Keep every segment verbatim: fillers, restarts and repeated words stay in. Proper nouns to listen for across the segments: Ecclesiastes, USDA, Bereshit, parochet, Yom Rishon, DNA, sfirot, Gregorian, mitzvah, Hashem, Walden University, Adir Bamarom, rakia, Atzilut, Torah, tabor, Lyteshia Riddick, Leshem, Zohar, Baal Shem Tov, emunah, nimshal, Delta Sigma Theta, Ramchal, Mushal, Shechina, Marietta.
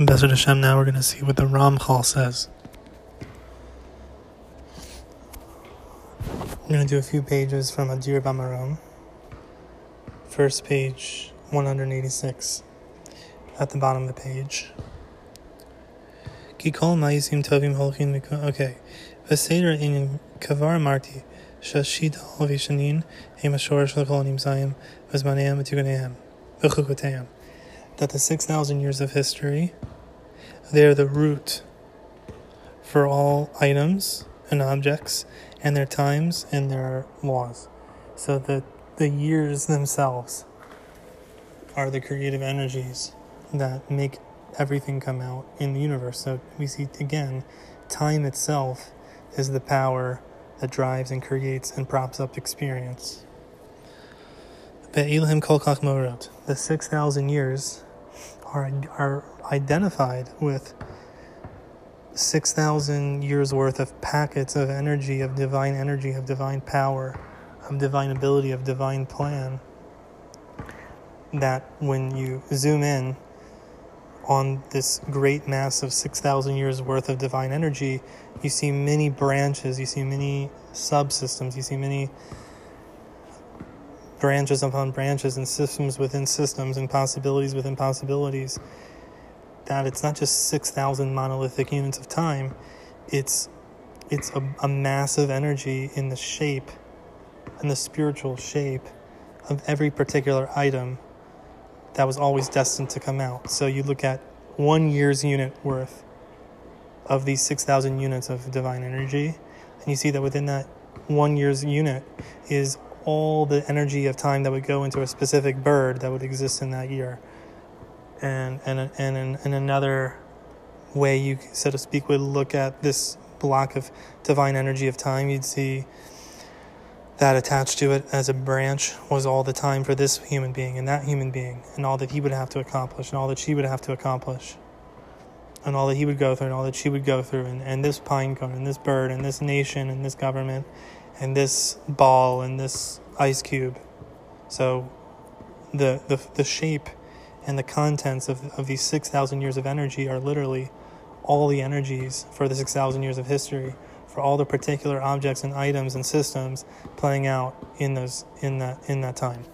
Bezrat Hashem, now we're going to see what the Ramchal says. I'm going to do a few pages from Adir Bamarom. First page, one eighty-six. At the bottom of the page. Kikol ma'isim tovim holchin mikol. Okay. V'seder in kavar marti. Shashid al vishanin. Hemashor shalkol nimzayim. V'zmaneim v'tuganeim. V'chukoteim. That the six thousand years of history, they are the root for all items and objects and their times and their laws. So that the years themselves are the creative energies that make everything come out in the universe. So we see, again, time itself is the power that drives and creates and props up experience. The six thousand years Are, are identified with six thousand years worth of packets of energy, of divine energy, of divine power, of divine ability, of divine plan, that when you zoom in on this great mass of six thousand years worth of divine energy, you see many branches, you see many subsystems, you see many branches upon branches and systems within systems and possibilities within possibilities, that it's not just six thousand monolithic units of time, it's it's a, a massive energy in the shape, in the spiritual shape of every particular item that was always destined to come out. So you look at one year's unit worth of these six thousand units of divine energy, and you see that within that one year's unit is all the energy of time that would go into a specific bird that would exist in that year. And and and in another way, you, so to speak, would look at this block of divine energy of time, you'd see that attached to it as a branch was all the time for this human being and that human being, and all that he would have to accomplish, and all that she would have to accomplish, and all that he would go through, and all that she would go through, and, and this pine cone, and this bird, and this nation, and this government, and this ball, and this ice cube. So the the the shape and the contents of, of these six thousand years of energy are literally all the energies for the six thousand years of history, for all the particular objects and items and systems playing out in those in that in that time.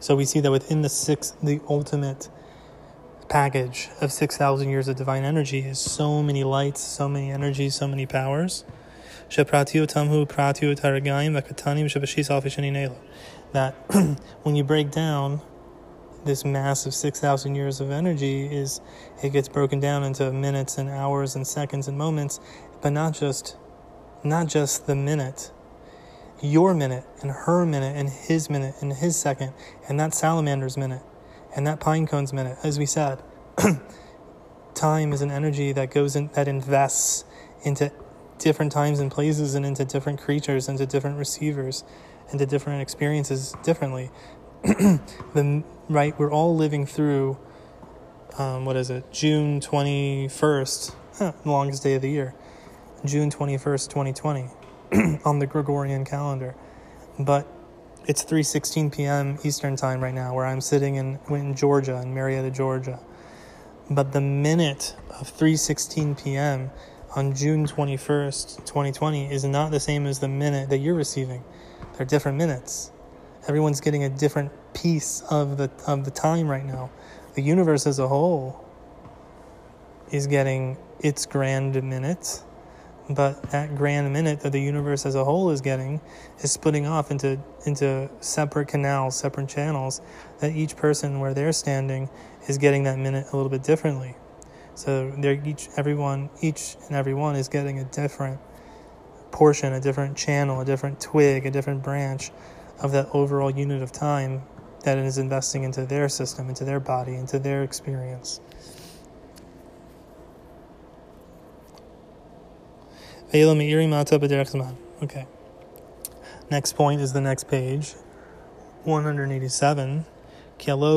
So we see that within the six, the ultimate package of six thousand years of divine energy is so many lights, so many energies, so many powers, that when you break down this mass of six thousand years of energy, is it gets broken down into minutes and hours and seconds and moments, but not just not just the minute, your minute and her minute and his minute and his second and that salamander's minute and that pine cone's minute. As we said, time is an energy that goes in, that invests into different times and places and into different creatures, into different receivers, into different experiences differently. the, right, we're all living through, um, what is it, June twenty-first, huh, the longest day of the year, June twenty-first, twenty twenty, on the Gregorian calendar. But it's three sixteen p.m. Eastern time right now, where I'm sitting in, in Georgia, in Marietta, Georgia. But the minute of three sixteen p.m. on June twenty-first, twenty twenty is not the same as the minute that you're receiving. They're different minutes. Everyone's getting a different piece of the of the time right now. The universe as a whole is getting its grand minute, but that grand minute that the universe as a whole is getting is splitting off into into separate canals, separate channels, that each person where they're standing is getting that minute a little bit differently. So they're each everyone each and everyone is getting a different portion, a different channel, a different twig, a different branch of that overall unit of time that is investing into their system, into their body, into their experience. Okay. Next point is the next page, one eighty-seven. That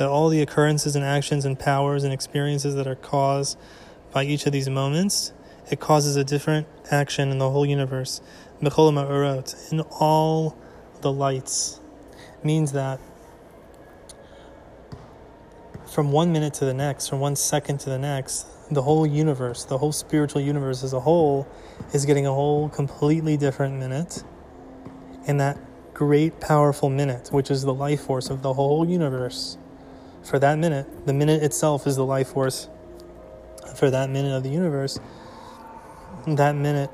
all the occurrences and actions and powers and experiences that are caused by each of these moments it causes a different action in the whole universe. Bechol ma'orot, in all the lights, means that from one minute to the next, from one second to the next, the whole universe, the whole spiritual universe as a whole, is getting a whole completely different minute. And that great, powerful minute, which is the life force of the whole universe, for that minute, the minute itself is the life force for that minute of the universe. That minute,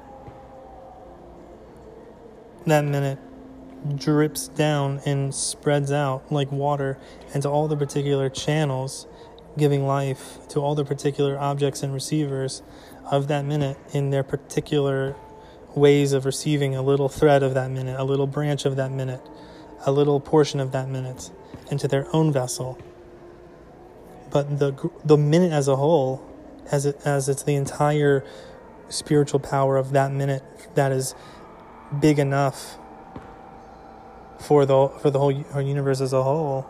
that minute drips down and spreads out like water into all the particular channels, giving life to all the particular objects and receivers of that minute in their particular ways of receiving a little thread of that minute, a little branch of that minute, a little portion of that minute into their own vessel. But the the minute as a whole, as it as it's the entire spiritual power of that minute that is big enough for the for the whole universe as a whole,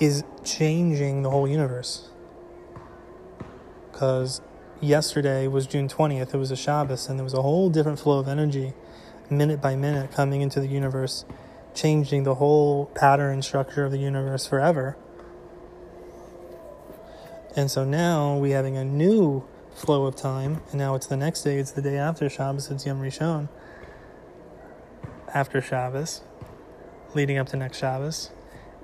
is changing the whole universe. Because yesterday was June twentieth, it was a Shabbos, and there was a whole different flow of energy, minute by minute, coming into the universe, changing the whole pattern and structure of the universe forever. And so now we're having a new flow of time, and now it's the next day, it's the day after Shabbos, it's Yom Rishon, after Shabbos, leading up to next Shabbos.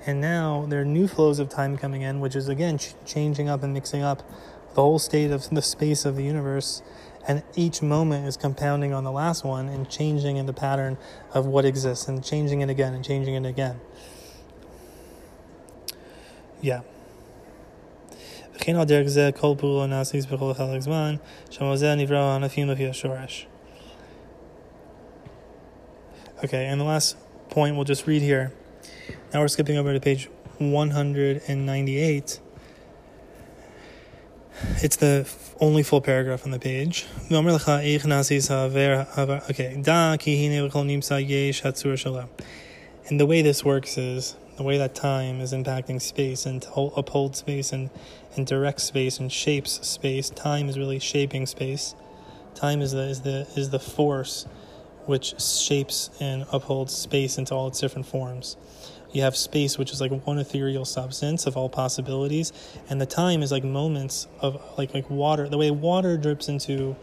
And now there are new flows of time coming in, which is again ch- changing up and mixing up the whole state of the space of the universe. And each moment is compounding on the last one and changing in the pattern of what exists, and changing it again and changing it again. Yeah. Okay, and the last point we'll just read here. Now we're skipping over to page one hundred ninety-eight. It's the only full paragraph on the page. And the way this works is, the way that time is impacting space and upholds space and, and directs space and shapes space, time is really shaping space. Time is the is the is the force which shapes and upholds space into all its different forms. You have space, which is like one ethereal substance of all possibilities, and the time is like moments of like like water. The way water drips into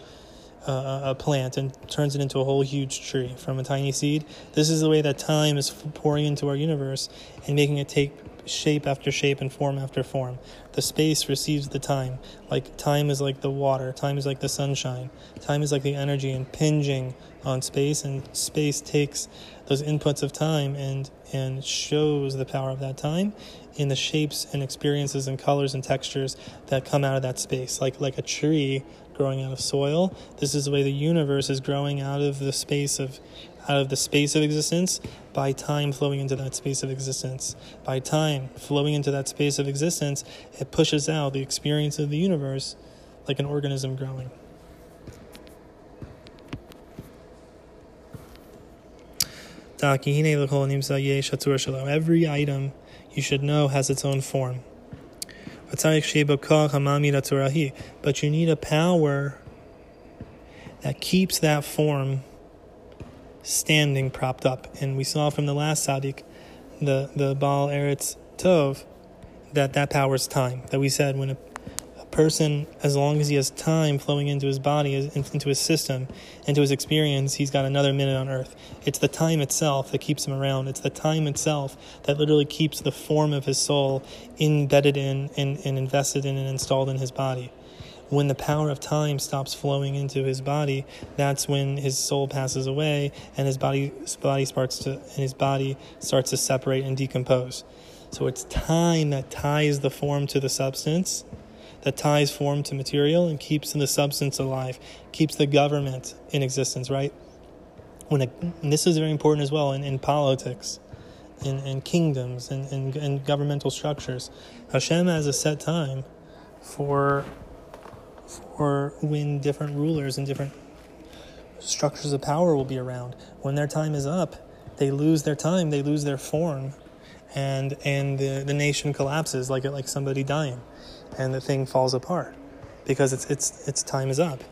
uh, a plant and turns it into a whole huge tree from a tiny seed, this is the way that time is pouring into our universe and making it take shape after shape and form after form. The space receives the time. Like time is like the water, time is like the sunshine, time is like the energy impinging on space, and space takes those inputs of time and and shows the power of that time in the shapes and experiences and colors and textures that come out of that space, like like a tree growing out of soil. This is the way the universe is growing out of the space of out of the space of existence, by time flowing into that space of existence. By time flowing into that space of existence, it pushes out the experience of the universe like an organism growing. Every item, you should know, has its own form. But you need a power that keeps that form standing, propped up. And we saw from the last Tzaddik, the, the Baal Eretz Tov, that that power is time. That we said when a, a person, as long as he has time flowing into his body, into his system, into his experience, he's got another minute on earth. It's the time itself that keeps him around. It's the time itself that literally keeps the form of his soul embedded in and, and invested in and installed in his body. When the power of time stops flowing into his body, that's when his soul passes away, and his body, his body starts to, and his body starts to separate and decompose. So it's time that ties the form to the substance, that ties form to material, and keeps the substance alive, keeps the government in existence. Right? When a, and this is very important as well in, in politics, in, in kingdoms, and in, in, in governmental structures. Hashem has a set time for. Or when different rulers and different structures of power will be around. When their time is up, they lose their time, they lose their form, and and the, the nation collapses like like somebody dying, and the thing falls apart. because its its its time is up.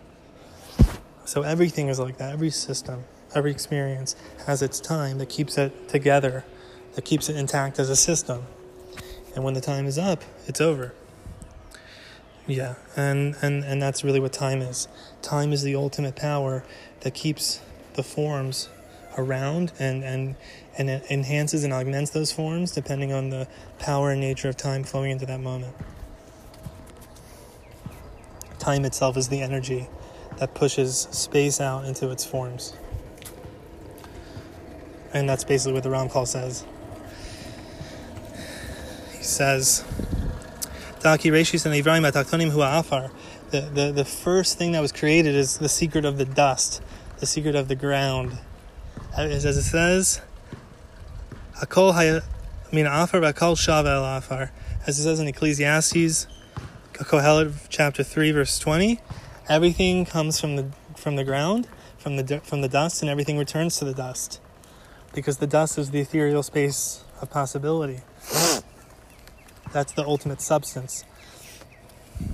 So everything is like that. Every system, every experience has its time that keeps it together, that keeps it intact as a system. And when the time is up, it's over. Yeah, and, and, and that's really what time is. Time is the ultimate power that keeps the forms around and, and, and it enhances and augments those forms depending on the power and nature of time flowing into that moment. Time itself is the energy that pushes space out into its forms. And that's basically what the Ramchal says. He says... The, the, the first thing that was created is the secret of the dust, the secret of the ground. As it says, as it says in Ecclesiastes, Kohelet chapter three, verse twenty, everything comes from the from the ground, from the from the dust, and everything returns to the dust, because the dust is the ethereal space of possibility. That's the ultimate substance. He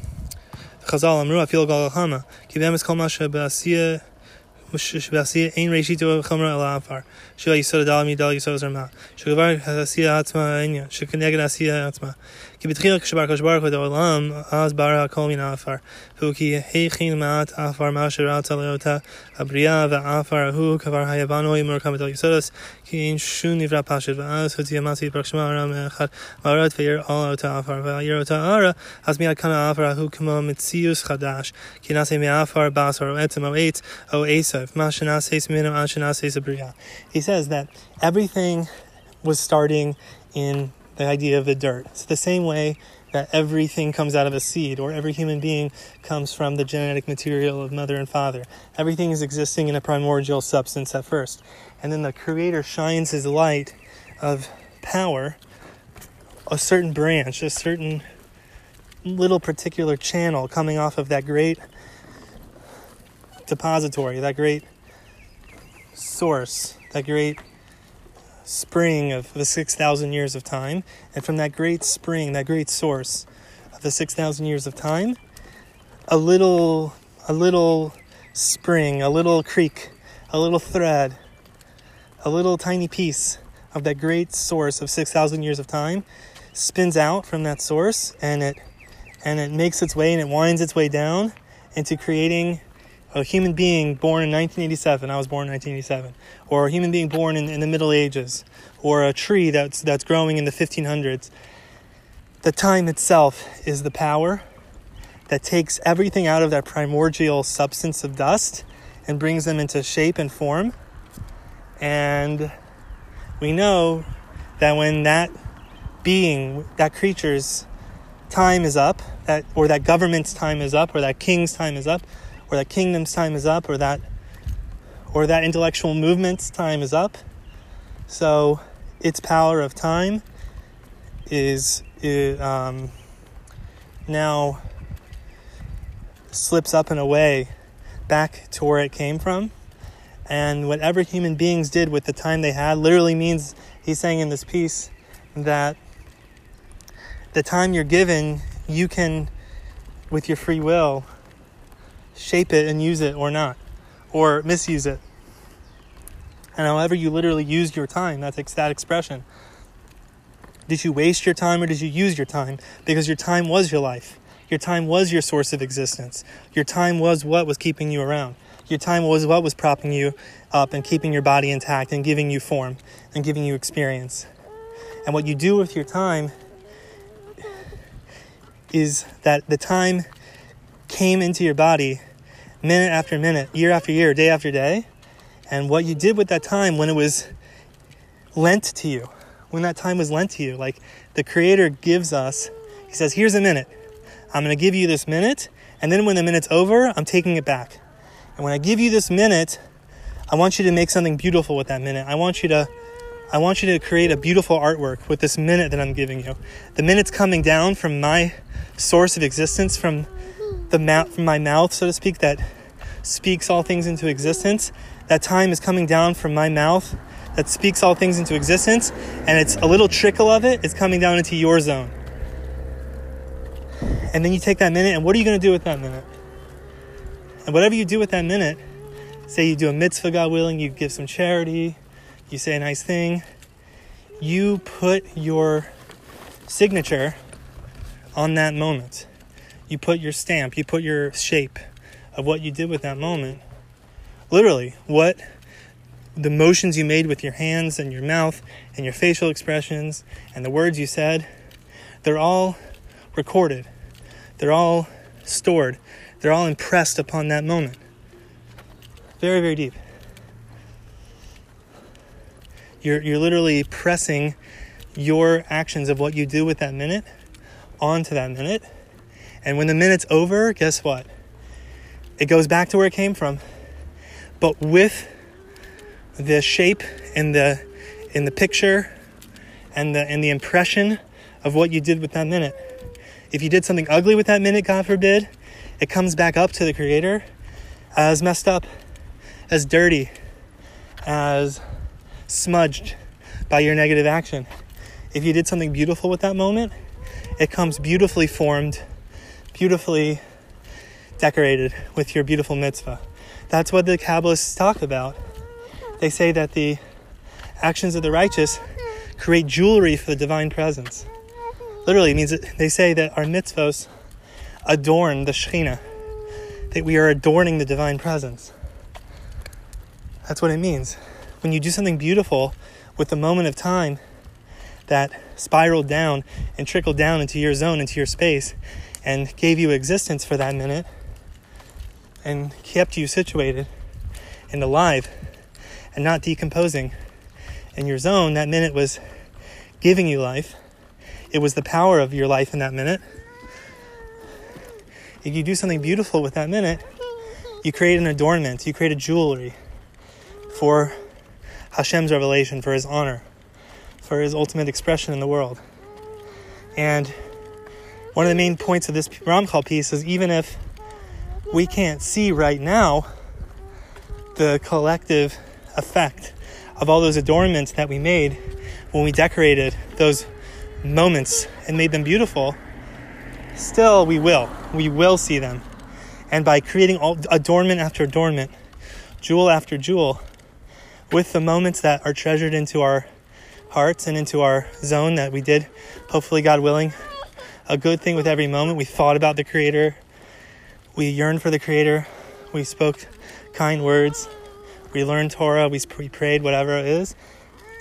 says that everything was starting in the idea of the dirt. It's the same way that everything comes out of a seed, or every human being comes from the genetic material of mother and father. Everything is existing in a primordial substance at first. And then the Creator shines his light of power, a certain branch, a certain little particular channel coming off of that great depository, that great source, that great spring of the six thousand years of time. And from that great spring, that great source of the six thousand years of time, a little, a little spring, a little creek, a little thread, a little tiny piece of that great source of six thousand years of time spins out from that source, and it, and it makes its way and it winds its way down into creating a human being born in nineteen eighty-seven, I was born in nineteen eighty-seven, or a human being born in, in the Middle Ages, or a tree that's that's growing in the fifteen hundreds. The time itself is the power that takes everything out of that primordial substance of dust and brings them into shape and form. And we know that when that being, that creature's time is up, that or that government's time is up, or that king's time is up, or that kingdom's time is up, or that or that intellectual movement's time is up. So its power of time is, is um, now slips up and away back to where it came from. And whatever human beings did with the time they had literally means, he's saying in this piece, that the time you're given, you can, with your free will, shape it and use it or not, or misuse it. And however you literally used your time, that's ex- that expression. Did you waste your time or did you use your time? Because your time was your life. Your time was your source of existence. Your time was what was keeping you around. Your time was what was propping you up and keeping your body intact and giving you form and giving you experience. And what you do with your time is that the time came into your body minute after minute, year after year, day after day. And what you did with that time when it was lent to you, when that time was lent to you, like the Creator gives us, he says, here's a minute. I'm going to give you this minute. And then when the minute's over, I'm taking it back. And when I give you this minute, I want you to make something beautiful with that minute. I want you to I want you to create a beautiful artwork with this minute that I'm giving you. The minute's coming down from my source of existence, from the mouth, from my mouth, so to speak, that speaks all things into existence. That time is coming down from my mouth that speaks all things into existence, and it's a little trickle of it is coming down into your zone. And then you take that minute, and what are you going to do with that minute? And whatever you do with that minute, say you do a mitzvah, God willing, you give some charity, you say a nice thing, you put your signature on that moment. You put your stamp, you put your shape of what you did with that moment. Literally, what the motions you made with your hands and your mouth and your facial expressions and the words you said, they're all recorded. They're all stored. They're all impressed upon that moment. Very, very deep. You're you're literally pressing your actions of what you do with that minute onto that minute. And when the minute's over, guess what? It goes back to where it came from. But with the shape and the in the picture and the and the impression of what you did with that minute. If you did something ugly with that minute, God forbid, it comes back up to the Creator as messed up, as dirty, as smudged by your negative action. If you did something beautiful with that moment, it comes beautifully formed, beautifully decorated with your beautiful mitzvah. That's what the Kabbalists talk about. They say that the actions of the righteous create jewelry for the divine presence. Literally, it means that they say that our mitzvos adorn the Shechina, that we are adorning the divine presence. That's what it means. When you do something beautiful with the moment of time that spiraled down and trickled down into your zone, into your space, and gave you existence for that minute and kept you situated and alive and not decomposing in your zone. That minute was giving you life. It was the power of your life in that minute. If you do something beautiful with that minute, you create an adornment, you create a jewelry for Hashem's revelation, for His honor, for His ultimate expression in the world. And one of the main points of this Ramchal piece is even if we can't see right now the collective effect of all those adornments that we made when we decorated those moments and made them beautiful, still we will. We will see them. And by creating all, adornment after adornment, jewel after jewel, with the moments that are treasured into our hearts and into our zone that we did, hopefully, God willing, a good thing with every moment. We thought about the Creator. We yearned for the Creator. We spoke kind words. We learned Torah. We prayed, whatever it is.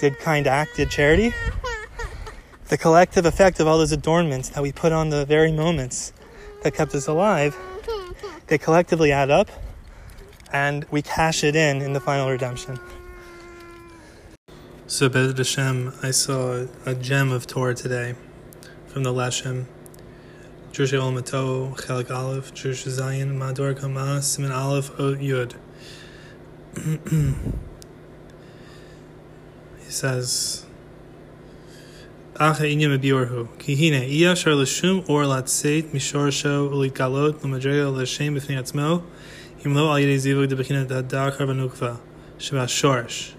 Did kind act. Did charity. The collective effect of all those adornments that we put on the very moments that kept us alive, they collectively add up, and we cash it in in the final redemption. So, Be'ez Hashem, I saw a gem of Torah today from the Leshem. Jershe Olmato, Chelik Aleph, Jershe Zion, Mador Kama, Siman Aleph, Yud. He says, Acha inyam abiorhu, Kihine, Iya shar l'shum or latzeit, mishor show, ulitgalot, l'madrega, l'shem, b'fnei atzmo, imlo al yedei zivug debechina dadah karvanukva, sheba shorish,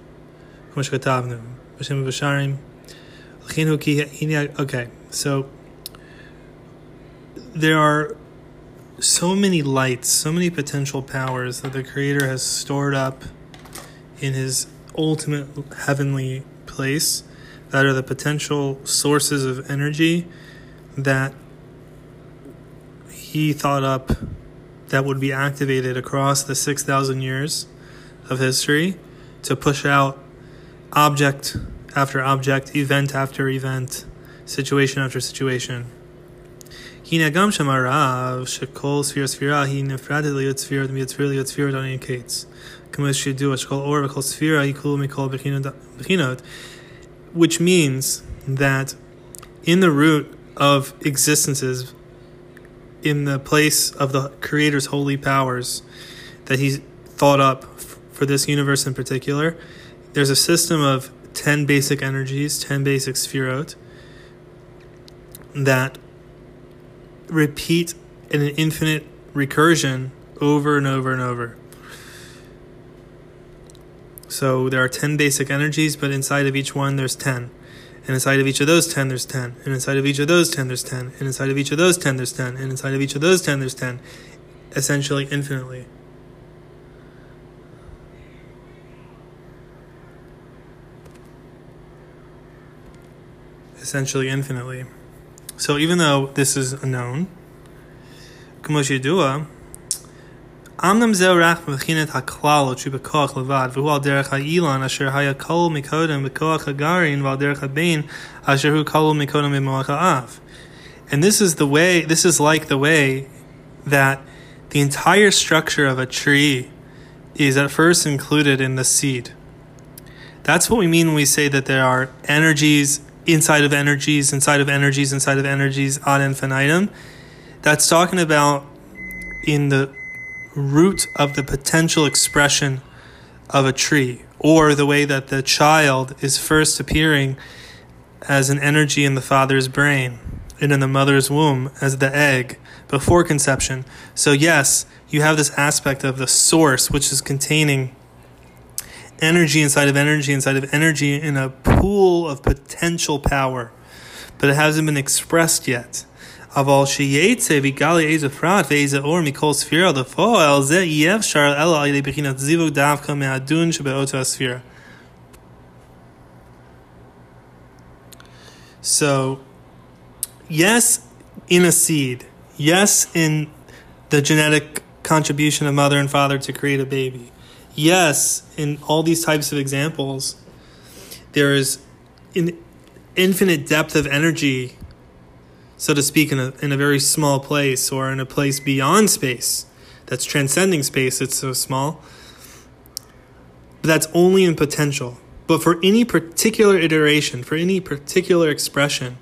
kumashkatavnu, b'shem b'sharim, l'chinu kihine. Okay, so there are so many lights, so many potential powers that the Creator has stored up in His ultimate heavenly place that are the potential sources of energy that He thought up that would be activated across the six thousand years of history to push out object after object, event after event, situation after situation. Hinagam Shamarav Shekol Sfira Sfira he nefradly Sfira Mitzfirli Sfira Donian Kates. Kamish do a Shkol or Kol Sfira Ikulmi Kol Bechinot, which means that in the root of existences, in the place of the Creator's holy powers that He thought up for this universe in particular, there's a system of ten basic energies, ten basic sfirot that repeat in an infinite recursion over and over and over. So there are ten basic energies, but inside of each one there's ten. And inside of each of those ten, there's ten. And inside of each of those ten, there's ten. And inside of each of those ten, there's ten. And inside of each of those ten, there's ten. Essentially, infinitely. Essentially, infinitely. So even though this is a known, and this is the way, this is like the way that the entire structure of a tree is at first included in the seed. That's what we mean when we say that there are energies inside of energies, inside of energies, inside of energies, ad infinitum. That's talking about in the root of the potential expression of a tree, or the way that the child is first appearing as an energy in the father's brain and in the mother's womb as the egg before conception. So yes, you have this aspect of the source, which is containing energy inside of energy inside of energy in a pool of potential power, but it hasn't been expressed yet. So, yes, in a seed, yes, in the genetic contribution of mother and father to create a baby, yes, in all these types of examples, there is an infinite depth of energy, so to speak, in a, in a very small place, or in a place beyond space that's transcending space, it's so small. But that's only in potential. But for any particular iteration, for any particular expression,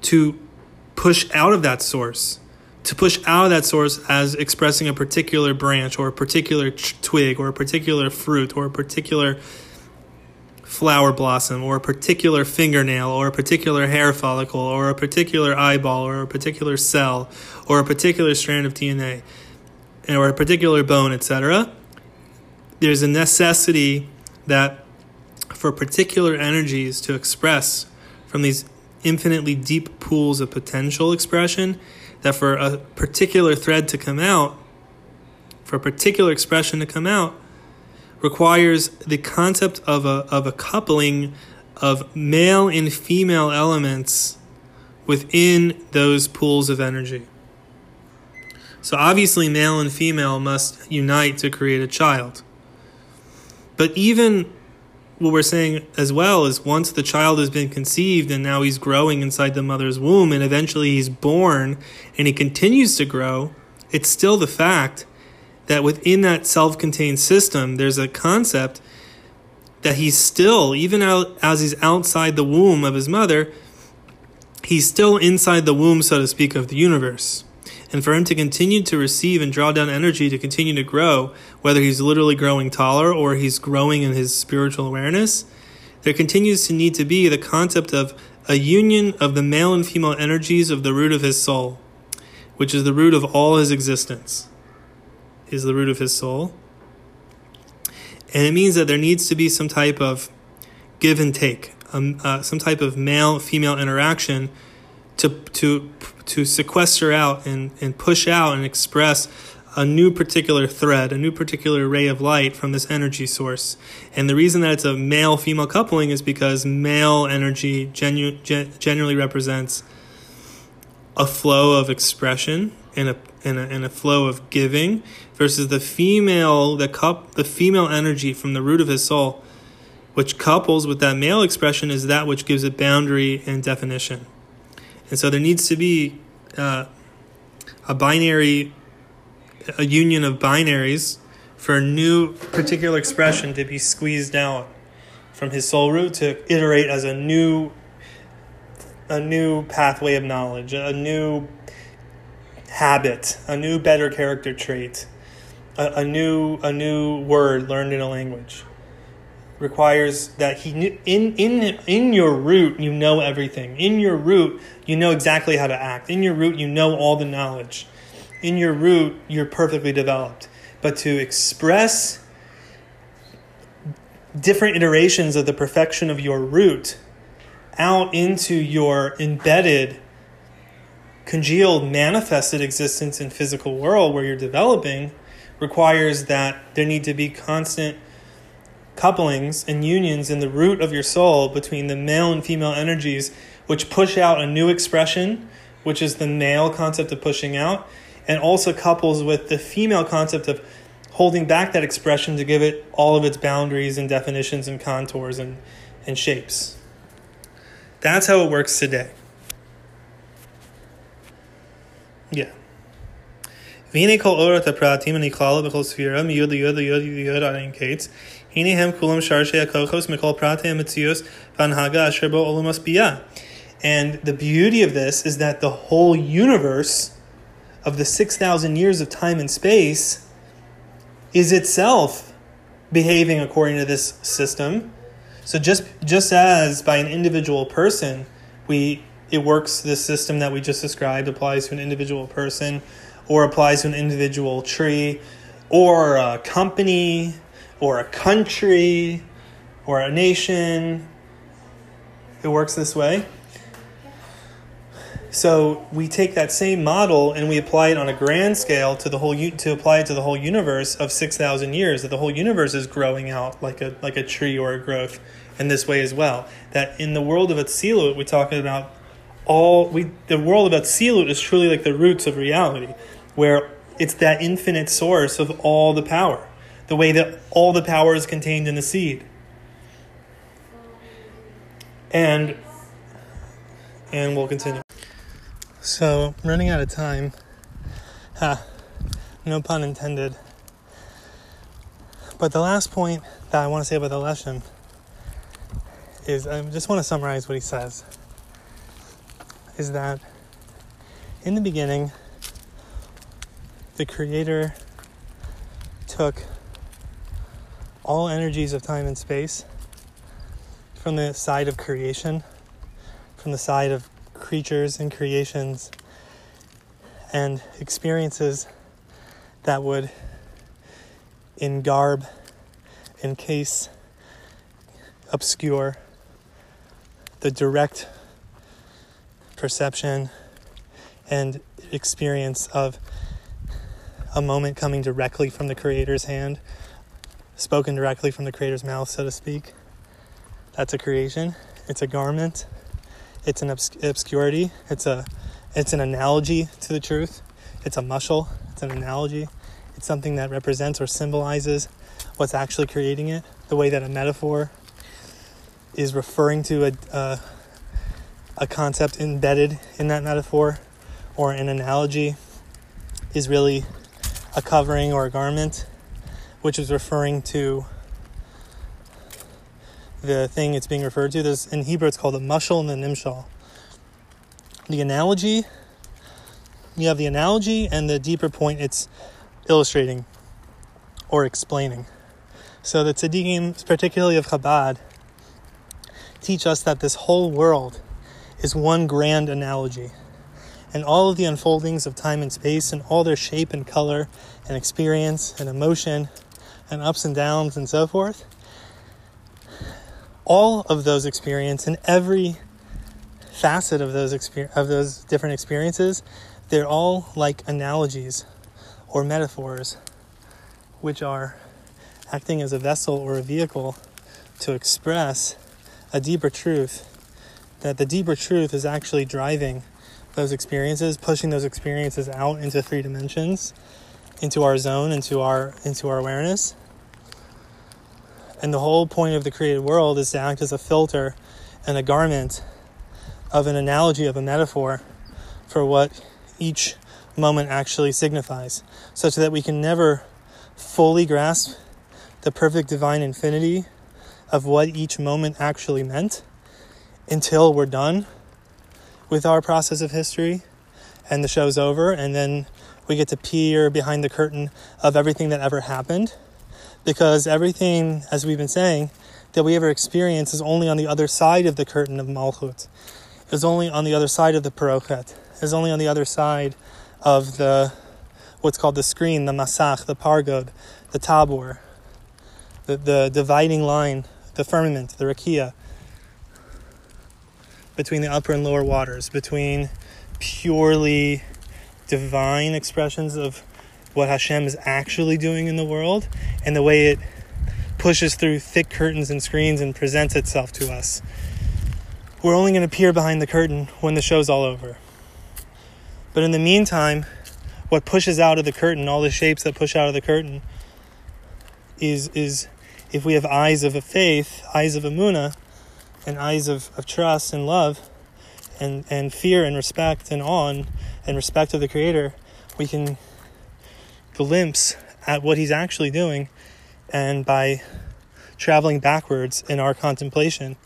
to push out of that source, to push out of that source as expressing a particular branch or a particular twig or a particular fruit or a particular flower blossom or a particular fingernail or a particular hair follicle or a particular eyeball or a particular cell or a particular strand of D N A or a particular bone, et cetera. There's a necessity that for particular energies to express from these infinitely deep pools of potential expression, that for a particular thread to come out, for a particular expression to come out, requires the concept of a of a coupling of male and female elements within those pools of energy. So obviously male and female must unite to create a child. But even what we're saying as well is once the child has been conceived and now he's growing inside the mother's womb and eventually he's born and he continues to grow, it's still the fact that within that self-contained system, there's a concept that he's still, even out, as he's outside the womb of his mother, he's still inside the womb, so to speak, of the universe. And for him to continue to receive and draw down energy to continue to grow, whether he's literally growing taller or he's growing in his spiritual awareness, there continues to need to be the concept of a union of the male and female energies of the root of his soul, which is the root of all his existence. Is the root of his soul. And it means that there needs to be some type of give and take, um, uh, some type of male-female interaction to to to sequester out and, and push out and express a new particular thread, a new particular ray of light from this energy source. And the reason that it's a male-female coupling is because male energy genu- gen- generally represents a flow of expression and a and a, and a flow of giving, versus the female, the cup, the female energy from the root of his soul, which couples with that male expression, is that which gives it boundary and definition. And so there needs to be uh, a binary, a union of binaries for a new particular expression to be squeezed out from his soul root to iterate as a new, a new pathway of knowledge, a new habit, a new better character trait, a, a new a new word learned in a language. Requires that he knew, in in in your root you know everything. In your root you know exactly how to act. In your root you know all the knowledge. In your root you're perfectly developed. But to express different iterations of the perfection of your root out into your embedded, congealed, manifested existence in physical world where you're developing requires that there need to be constant couplings and unions in the root of your soul between the male and female energies, which push out a new expression, which is the male concept of pushing out, and also couples with the female concept of holding back that expression to give it all of its boundaries and definitions and contours and, and shapes. That's how it works today. Yeah. And the beauty of this is that the whole universe of the six thousand years of time and space is itself behaving according to this system. So just just as by an individual person, we it works, this system that we just described applies to an individual person, or applies to an individual tree, or a company, or a country, or a nation. It works this way. So we take that same model and we apply it on a grand scale to the whole u- to apply it to the whole universe of six thousand years, that the whole universe is growing out like a like a tree or a growth in this way as well. That in the world of Atzilut, we're talking about all we the world of Atzilut is truly like the roots of reality, where it's that infinite source of all the power, the way that all the power is contained in the seed. And and we'll continue. So, I'm running out of time. Ha. No pun intended. But the last point that I want to say about the Leshem is, I just want to summarize what he says, is that in the beginning, the Creator took all energies of time and space from the side of creation, from the side of creatures and creations and experiences that would engarb, encase, obscure the direct perception and experience of a moment coming directly from the Creator's hand, spoken directly from the Creator's mouth, so to speak. That's a creation. It's a garment. It's an obs- obscurity. It's a, it's an analogy to the truth. It's a mushal. It's an analogy. It's something that represents or symbolizes what's actually creating it. The way that a metaphor is referring to a uh, a concept embedded in that metaphor, or an analogy is really a covering or a garment, which is referring to the thing it's being referred to. There's, in Hebrew, it's called the mushal and the nimshal. The analogy, you have the analogy and the deeper point it's illustrating or explaining. So the tzaddikim, particularly of Chabad, teach us that this whole world is one grand analogy. And all of the unfoldings of time and space and all their shape and color and experience and emotion and ups and downs and so forth, all of those experiences and every facet of those exper- of those different experiences, they're all like analogies or metaphors, which are acting as a vessel or a vehicle to express a deeper truth, that the deeper truth is actually driving those experiences, pushing those experiences out into three dimensions, into our zone, into our into our awareness. And the whole point of the created world is to act as a filter and a garment of an analogy, of a metaphor for what each moment actually signifies, such that we can never fully grasp the perfect divine infinity of what each moment actually meant until we're done with our process of history and the show's over, and then we get to peer behind the curtain of everything that ever happened. Because everything, as we've been saying, that we ever experience is only on the other side of the curtain of Malchut. Is only on the other side of the parochet. Is only on the other side of the, what's called the screen, the masach, the pargod, the tabor, the, the dividing line, the firmament, the rakia. between the upper and lower waters, between purely divine expressions of what Hashem is actually doing in the world and the way it pushes through thick curtains and screens and presents itself to us. We're only going to peer behind the curtain when the show's all over. But in the meantime, what pushes out of the curtain, all the shapes that push out of the curtain, is is if we have eyes of a faith, eyes of emunah, and eyes of, of trust and love, and, and fear and respect and awe and, and respect of the Creator, we can glimpse at what He's actually doing, and by traveling backwards in our contemplation,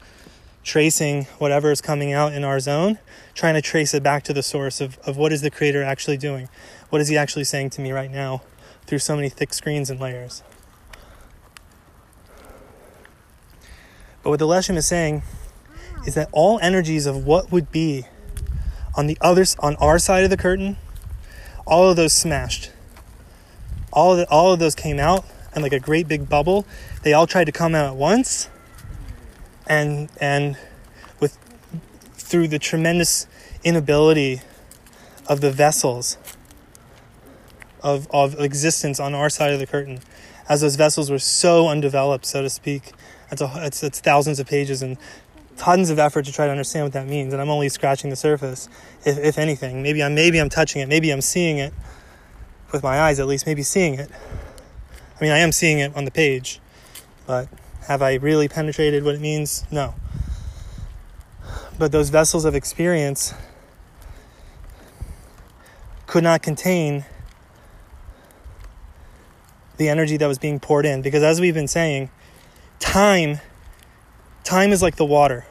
tracing whatever is coming out in our zone, trying to trace it back to the source of, of what is the Creator actually doing? What is He actually saying to me right now through so many thick screens and layers? But what the Leshem is saying is that all energies of what would be on the others, on our side of the curtain, all of those smashed. All of, the, all of those came out in like a great big bubble. They all tried to come out at once. And and with through the tremendous inability of the vessels of of existence on our side of the curtain, as those vessels were so undeveloped, so to speak, it's, a, it's, it's thousands of pages and tons of effort to try to understand what that means. And I'm only scratching the surface, if, if anything. Maybe I'm maybe I'm touching it. Maybe I'm seeing it with my eyes, at least. Maybe seeing it. I mean, I am seeing it on the page, but have I really penetrated what it means? No. But those vessels of experience could not contain the energy that was being poured in. Because as we've been saying, time, time is like the water.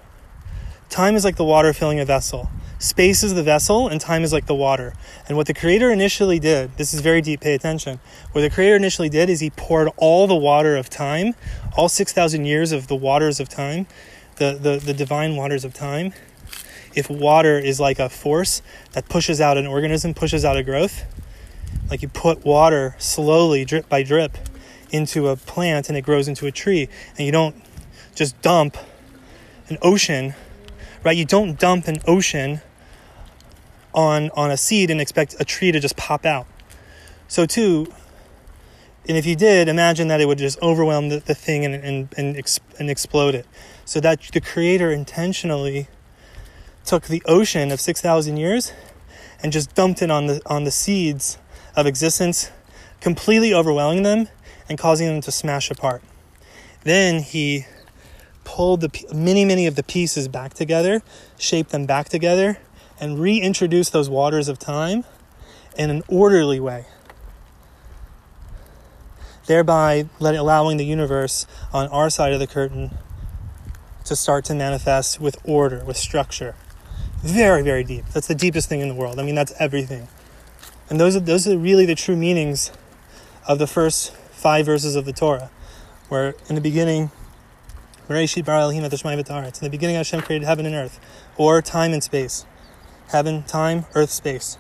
Time is like the water filling a vessel. Space is the vessel, and time is like the water. And what the Creator initially did, this is very deep, pay attention. What the Creator initially did is He poured all the water of time, all six thousand years of the waters of time, the, the, the divine waters of time. If water is like a force that pushes out an organism, pushes out a growth, like you put water slowly, drip by drip, into a plant and it grows into a tree, and you don't just dump an ocean, right? You don't dump an ocean on on a seed and expect a tree to just pop out. So too, and if you did, imagine that it would just overwhelm the, the thing and and and, ex, and explode it. So that the Creator intentionally took the ocean of six thousand years and just dumped it on the on the seeds of existence, completely overwhelming them and causing them to smash apart. Then He pulled the many, many of the pieces back together, shaped them back together, and reintroduced those waters of time in an orderly way, thereby let, allowing the universe on our side of the curtain to start to manifest with order, with structure. Very, very deep. That's the deepest thing in the world. I mean, that's everything. And those are, those are really the true meanings of the first five verses of the Torah, where in the beginning, Bereshit bara Elohim et haShamayim v'et ha'aretz. In the beginning, Hashem created heaven and earth, or time and space. Heaven, time, earth, space.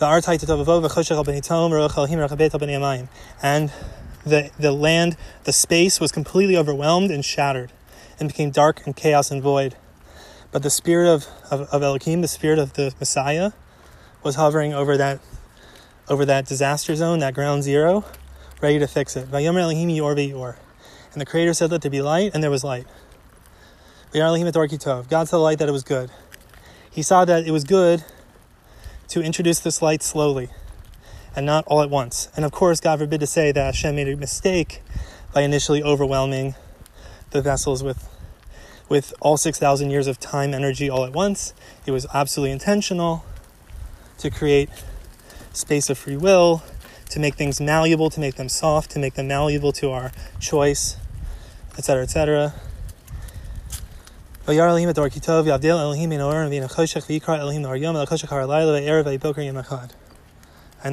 And the, the land, the space was completely overwhelmed and shattered and became dark and chaos and void. But the spirit of, of, of Elohim, the spirit of the Messiah, was hovering over that over that disaster zone, that ground zero, ready to fix it. And the Creator said, let there be light, and there was light. God saw the light that it was good. He saw that it was good to introduce this light slowly and not all at once. And of course, God forbid to say that Hashem made a mistake by initially overwhelming the vessels with, with all six thousand years of time energy all at once. It was absolutely intentional to create space of free will, to make things malleable, to make them soft, to make them malleable to our choice, et cetera, et cetera. And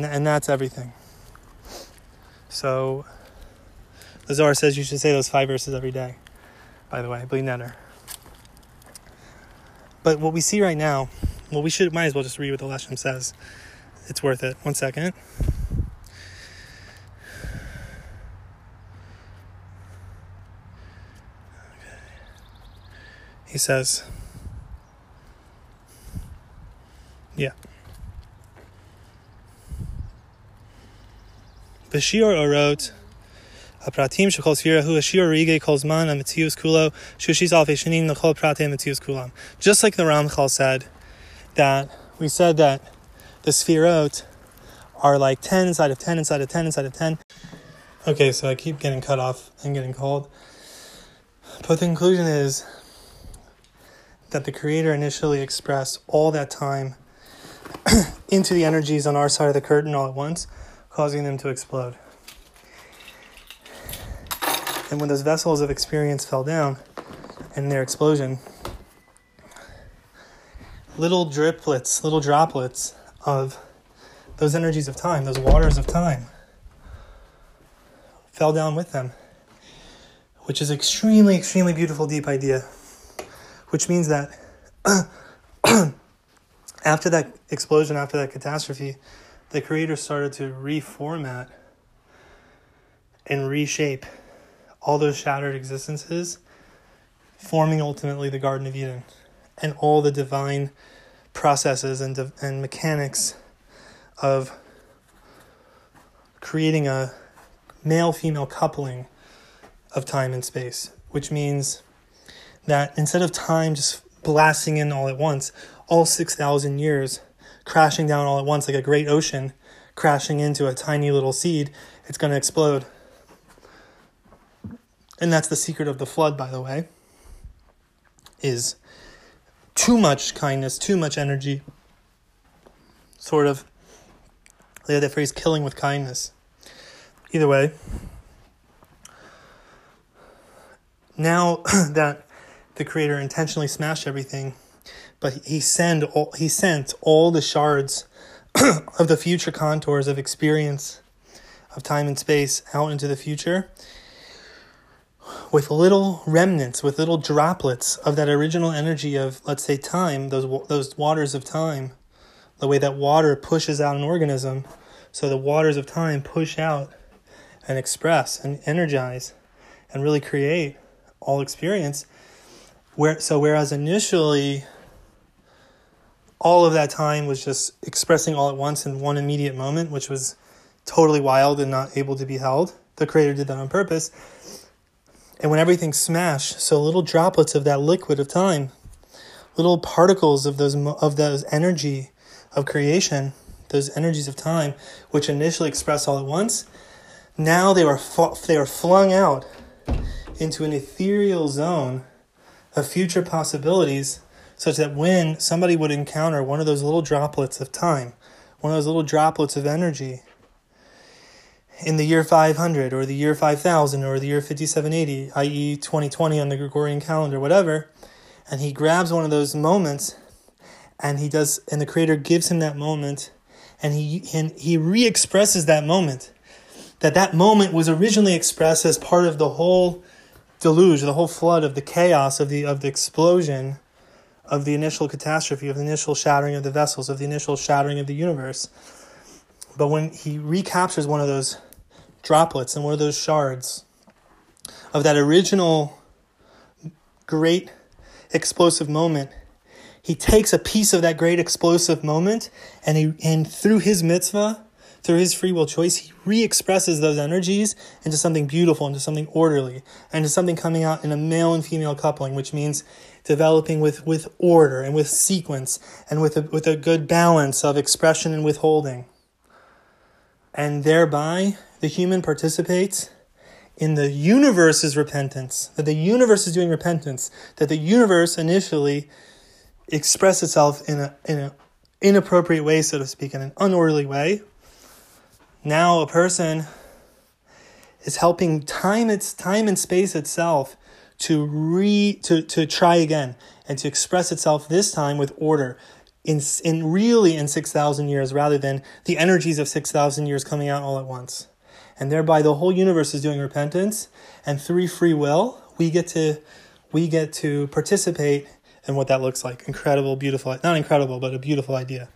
and that's everything. So, the Zohar says you should say those five verses every day, by the way, Bli Neder. But what we see right now, well, we should might as well just read what the Leshem says. It's worth it. One second. He says, B'shiur orot, apratim shekol sfira hu hashiur rigei kol zman amitzius kulo shushis alfei shanim nechol prate amitzius kulam. Just like the Ramchal said, that we said that the sfirot are like ten inside of ten inside of ten inside of ten. Okay, so I keep getting cut off and getting cold. But the conclusion is that the Creator initially expressed all that time into the energies on our side of the curtain all at once, causing them to explode. And when those vessels of experience fell down in their explosion, little driplets, little droplets of those energies of time, those waters of time, fell down with them, which is extremely, extremely beautiful, deep idea. Which means that after that explosion, after that catastrophe, the Creator started to reformat and reshape all those shattered existences, forming ultimately the Garden of Eden and all the divine processes and div- and mechanics of creating a male-female coupling of time and space, which means that instead of time just blasting in all at once, all six thousand years crashing down all at once like a great ocean crashing into a tiny little seed, it's going to explode. And that's the secret of the flood, by the way, is too much kindness, too much energy. Sort of, they had that phrase, killing with kindness. Either way, now that the Creator intentionally smashed everything, but he send all, he sent all the shards of the future contours of experience of time and space out into the future with little remnants, with little droplets of that original energy of, let's say, time, those those waters of time, the way that water pushes out an organism. So the waters of time push out and express and energize and really create all experience. Where, so whereas initially all of that time was just expressing all at once in one immediate moment, which was totally wild and not able to be held, the Creator did that on purpose. And when everything smashed, so little droplets of that liquid of time, little particles of those of those energy of creation, those energies of time, which initially expressed all at once, now they were fu- they were flung out into an ethereal zone of future possibilities, such that when somebody would encounter one of those little droplets of time, one of those little droplets of energy in the year five hundred or the year five thousand or the year fifty-seven eighty, that is twenty twenty on the Gregorian calendar, whatever, and he grabs one of those moments and he does, and the Creator gives him that moment and he, and he re-expresses that moment. That that moment was originally expressed as part of the whole deluge, the whole flood of the chaos, of the of the explosion, of the initial catastrophe, of the initial shattering of the vessels, of the initial shattering of the universe. But when he recaptures one of those droplets and one of those shards of that original great explosive moment, he takes a piece of that great explosive moment and he and through his mitzvah, through his free will choice, he re-expresses those energies into something beautiful, into something orderly, into something coming out in a male and female coupling, which means developing with, with order and with sequence and with a, with a good balance of expression and withholding. And thereby, the human participates in the universe's repentance, that the universe is doing repentance, that the universe initially expressed itself in a in an inappropriate way, so to speak, in an unorderly way. Now a person is helping time its time and space itself to re to, to try again and to express itself this time with order in in really in six thousand years rather than the energies of six thousand years coming out all at once. And thereby the whole universe is doing repentance, and through free will we get to we get to participate in what that looks like. Incredible, beautiful, not incredible, but a beautiful idea.